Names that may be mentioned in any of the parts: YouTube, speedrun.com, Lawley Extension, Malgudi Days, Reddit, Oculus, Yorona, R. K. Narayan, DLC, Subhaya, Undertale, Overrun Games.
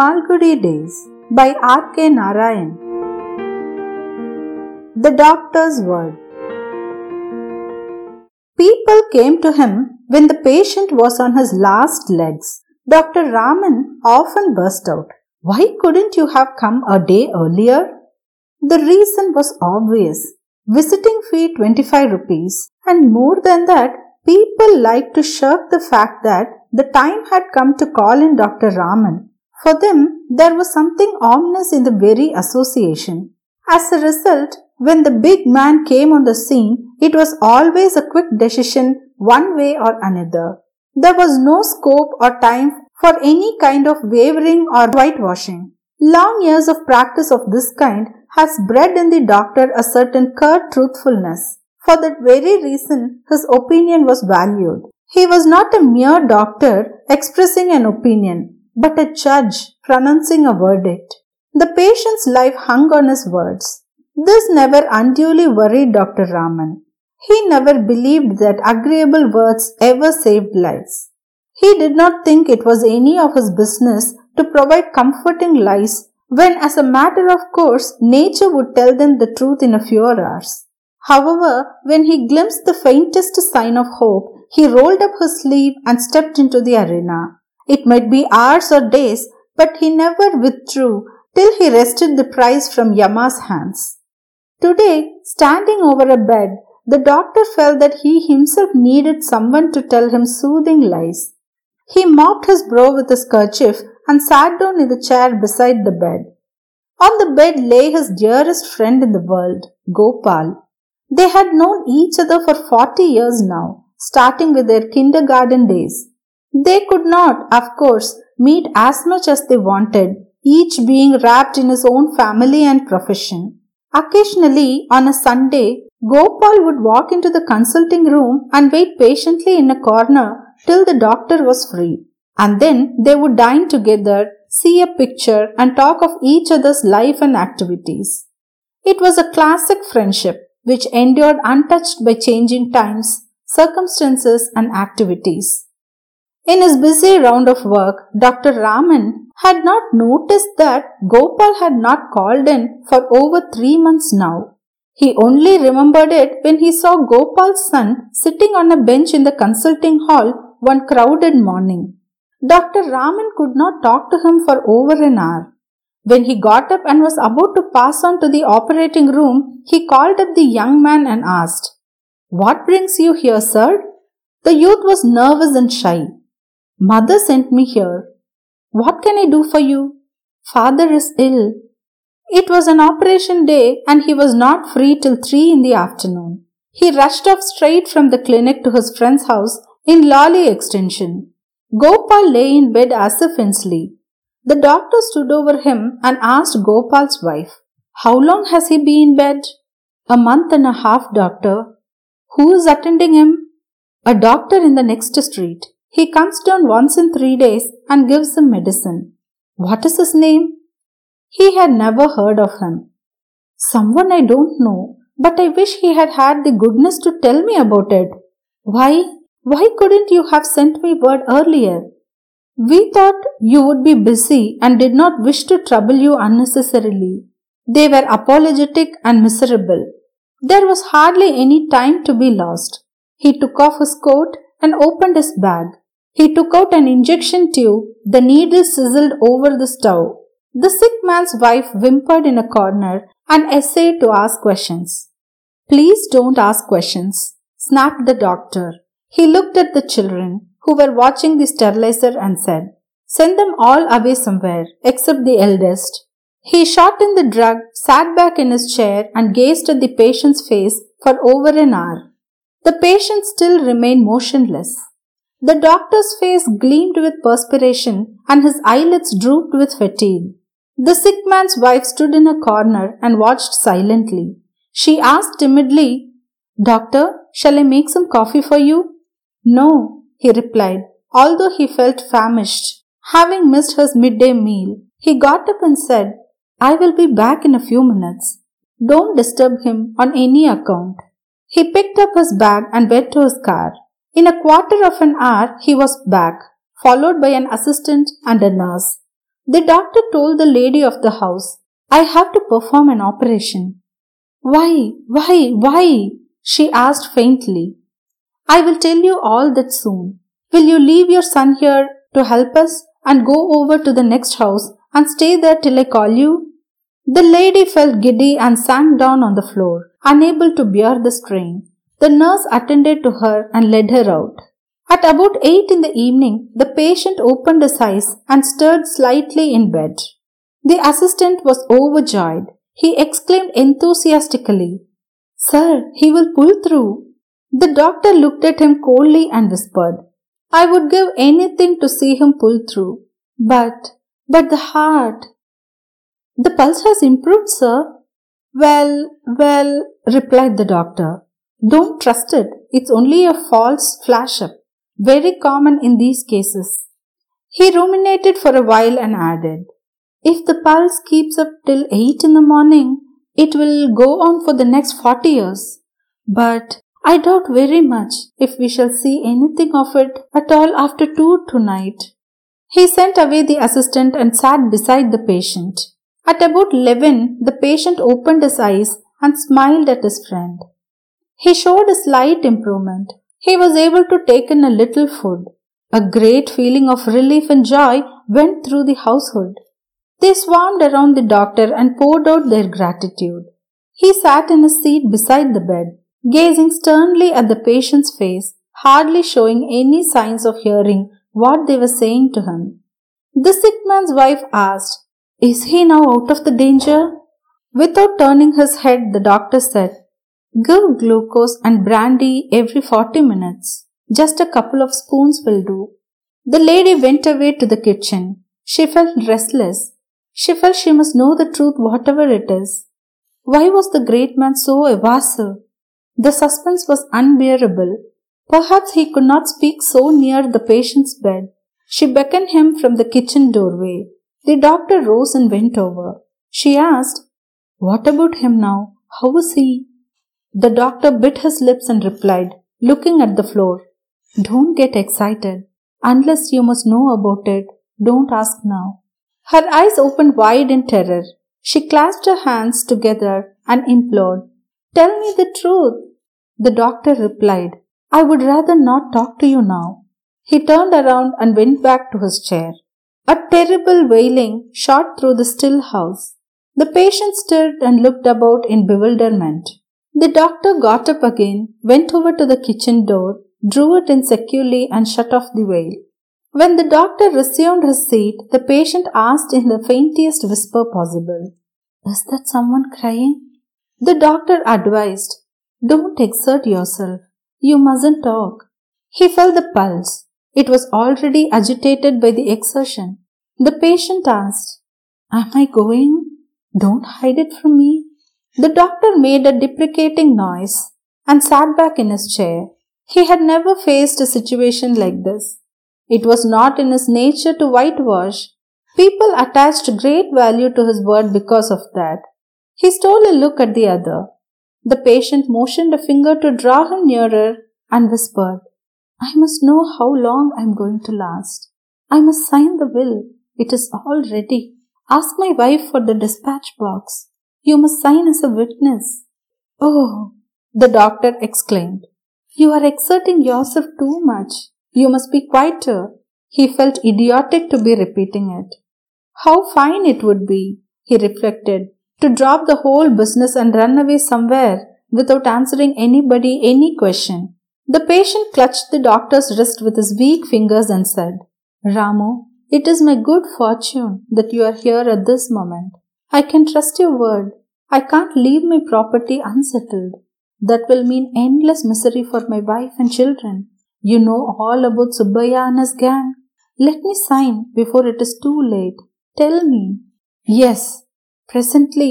Malgudi Days by R. K. Narayan. The Doctor's Word. People came to him when the patient was on his last legs. Dr. Raman often burst out, "Why couldn't you have come a day earlier?" The reason was obvious. Visiting fee 25 rupees, and more than that, people liked to shirk the fact that the time had come to call in Dr. Raman. For them, there was something ominous in the very association. As a result, when the big man came on the scene, it was always a quick decision one way or another. There was no scope or time for any kind of wavering or whitewashing. Long years of practice of this kind has bred in the doctor a certain curt truthfulness. For that very reason, his opinion was valued. He was not a mere doctor expressing an opinion, but a judge pronouncing a verdict. The patient's life hung on his words. This never unduly worried Dr. Raman. He never believed that agreeable words ever saved lives. He did not think it was any of his business to provide comforting lies when, as a matter of course, nature would tell them the truth in a few hours. However, when he glimpsed the faintest sign of hope, he rolled up his sleeve and stepped into the arena. It might be hours or days, but he never withdrew till he wrested the prize from Yama's hands. Today, standing over a bed, the doctor felt that he himself needed someone to tell him soothing lies. He mopped his brow with his kerchief and sat down in the chair beside the bed. On the bed lay his dearest friend in the world, Gopal. They had known each other for 40 years now, starting with their kindergarten days. They could not, of course, meet as much as they wanted, each being wrapped in his own family and profession. Occasionally, on a Sunday, Gopal would walk into the consulting room and wait patiently in a corner till the doctor was free. And then they would dine together, see a picture, and talk of each other's life and activities. It was a classic friendship which endured untouched by changing times, circumstances, and activities. In his busy round of work, Dr. Raman had not noticed that Gopal had not called in for over 3 months now. He only remembered it when he saw Gopal's son sitting on a bench in the consulting hall one crowded morning. Dr. Raman could not talk to him for over an hour. When he got up and was about to pass on to the operating room, he called up the young man and asked, "What brings you here, sir?" The youth was nervous and shy. "Mother sent me here." "What can I do for you?" "Father is ill." It was an operation day and he was not free till 3 in the afternoon. He rushed off straight from the clinic to his friend's house in Lawley Extension. Gopal lay in bed as if in sleep. The doctor stood over him and asked Gopal's wife, "How long has he been in bed?" "A month and a half, doctor." "Who is attending him?" "A doctor in the next street. He comes down once in 3 days and gives him medicine." "What is his name?" He had never heard of him. "Someone I don't know, but I wish he had had the goodness to tell me about it." "Why? Why couldn't you have sent me word earlier?" "We thought you would be busy and did not wish to trouble you unnecessarily." They were apologetic and miserable. There was hardly any time to be lost. He took off his coat and opened his bag. He took out an injection tube. The needle sizzled over the stove. The sick man's wife whimpered in a corner and essayed to ask questions. "Please don't ask questions," snapped the doctor. He looked at the children, who were watching the sterilizer, and said, "Send them all away somewhere, except the eldest." He shot in the drug, sat back in his chair, and gazed at the patient's face for over an hour. The patient still remained motionless. The doctor's face gleamed with perspiration, and his eyelids drooped with fatigue. The sick man's wife stood in a corner and watched silently. She asked timidly, "Doctor, shall I make some coffee for you?" "No," he replied, although he felt famished. Having missed his midday meal, he got up and said, "I will be back in a few minutes. Don't disturb him on any account." He picked up his bag and went to his car. In a quarter of an hour, he was back, followed by an assistant and a nurse. The doctor told the lady of the house, "I have to perform an operation." Why? She asked faintly. "I will tell you all that soon. Will you leave your son here to help us and go over to the next house and stay there till I call you?" The lady felt giddy and sank down on the floor, unable to bear the strain. The nurse attended to her and led her out. At about 8 in the evening, the patient opened his eyes and stirred slightly in bed. The assistant was overjoyed. He exclaimed enthusiastically, "Sir, he will pull through." The doctor looked at him coldly and whispered, "I would give anything to see him pull through. But the heart." "The pulse has improved, sir." Well, replied the doctor. "Don't trust it. It's only a false flash-up. Very common in these cases." He ruminated for a while and added, "If the pulse keeps up till 8 in the morning, it will go on for the next 40 years. But I doubt very much if we shall see anything of it at all after 2 tonight." He sent away the assistant and sat beside the patient. At about 11, the patient opened his eyes and smiled at his friend. He showed a slight improvement. He was able to take in a little food. A great feeling of relief and joy went through the household. They swarmed around the doctor and poured out their gratitude. He sat in a seat beside the bed, gazing sternly at the patient's face, hardly showing any signs of hearing what they were saying to him. The sick man's wife asked, "Is he now out of the danger?" Without turning his head, the doctor said, "Give glucose and brandy every 40 minutes. Just a couple of spoons will do." The lady went away to the kitchen. She felt restless. She felt she must know the truth whatever it is. Why was the great man so evasive? The suspense was unbearable. Perhaps he could not speak so near the patient's bed. She beckoned him from the kitchen doorway. The doctor rose and went over. She asked, "What about him now? How is he?" The doctor bit his lips and replied, looking at the floor, "Don't get excited. Unless you must know about it, don't ask now." Her eyes opened wide in terror. She clasped her hands together and implored, "Tell me the truth." The doctor replied, "I would rather not talk to you now." He turned around and went back to his chair. A terrible wailing shot through the still house. The patient stirred and looked about in bewilderment. The doctor got up again, went over to the kitchen door, drew it in securely and shut off the veil. When the doctor resumed his seat, the patient asked in the faintest whisper possible, "Is that someone crying?" The doctor advised, "Don't exert yourself. You mustn't talk." He felt the pulse. It was already agitated by the exertion. The patient asked, "Am I going? Don't hide it from me." The doctor made a deprecating noise and sat back in his chair. He had never faced a situation like this. It was not in his nature to whitewash. People attached great value to his word because of that. He stole a look at the other. The patient motioned a finger to draw him nearer and whispered, "I must know how long I am going to last. I must sign the will. It is all ready. Ask my wife for the dispatch box. You must sign as a witness." "Oh," the doctor exclaimed, "you are exerting yourself too much. You must be quieter." He felt idiotic to be repeating it. How fine it would be, he reflected, to drop the whole business and run away somewhere without answering anybody any question. The patient clutched the doctor's wrist with his weak fingers and said, "Ramu, it is my good fortune that you are here at this moment. I can trust your word. I can't leave my property unsettled. That will mean endless misery for my wife and children. You know all about Subhaya and his gang. Let me sign before it is too late. Tell me." "Yes, presently,"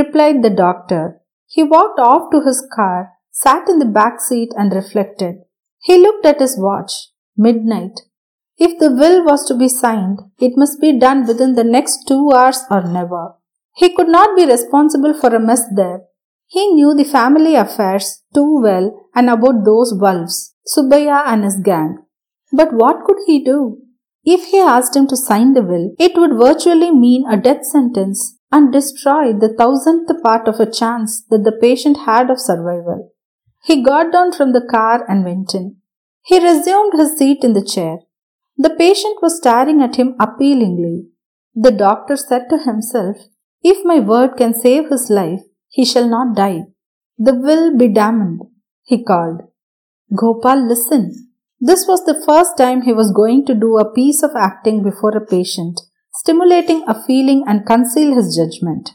replied the doctor. He walked off to his car, sat in the back seat and reflected. He looked at his watch. Midnight. If the will was to be signed, it must be done within the next 2 hours or never. He could not be responsible for a mess there. He knew the family affairs too well and about those wolves, Subhaya and his gang. But what could he do? If he asked him to sign the will, it would virtually mean a death sentence and destroy the 1,000th part of a chance that the patient had of survival. He got down from the car and went in. He resumed his seat in the chair. The patient was staring at him appealingly. The doctor said to himself, "If my word can save his life, he shall not die. The will be damned," he called. "Gopal, listen." This was the first time he was going to do a piece of acting before a patient, stimulating a feeling and conceal his judgment.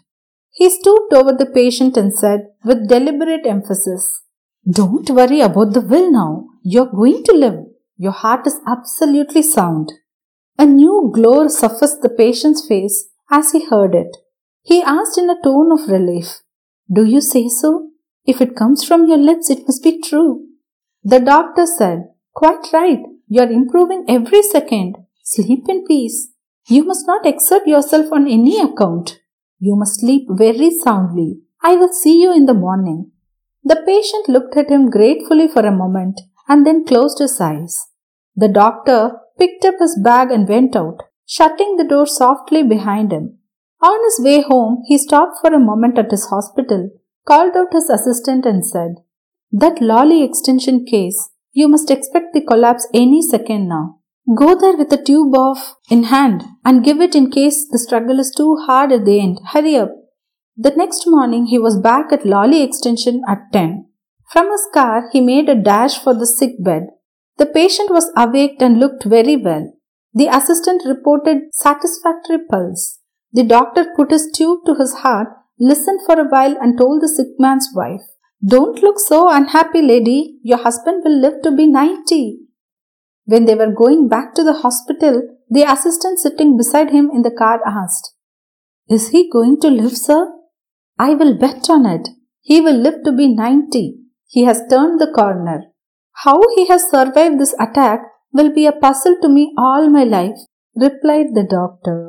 He stooped over the patient and said, with deliberate emphasis, "Don't worry about the will now. You're going to live. Your heart is absolutely sound." A new glow suffused the patient's face as he heard it. He asked in a tone of relief, "Do you say so? If it comes from your lips, it must be true." The doctor said, "Quite right. You are improving every second. Sleep in peace. You must not exert yourself on any account. You must sleep very soundly. I will see you in the morning." The patient looked at him gratefully for a moment and then closed his eyes. The doctor picked up his bag and went out, shutting the door softly behind him. On his way home, he stopped for a moment at his hospital, called out his assistant and said, "That Lawley Extension case, you must expect the collapse any second now. Go there with a tube of in hand and give it in case the struggle is too hard at the end. Hurry up." The next morning, he was back at Lawley Extension at 10. From his car, he made a dash for the sick bed. The patient was awaked and looked very well. The assistant reported satisfactory pulse. The doctor put his tube to his heart, listened for a while and told the sick man's wife, "Don't look so unhappy, lady. Your husband will live to be 90. When they were going back to the hospital, the assistant sitting beside him in the car asked, "Is he going to live, sir?" "I will bet on it. He will live to be 90. He has turned the corner. How he has survived this attack will be a puzzle to me all my life," replied the doctor.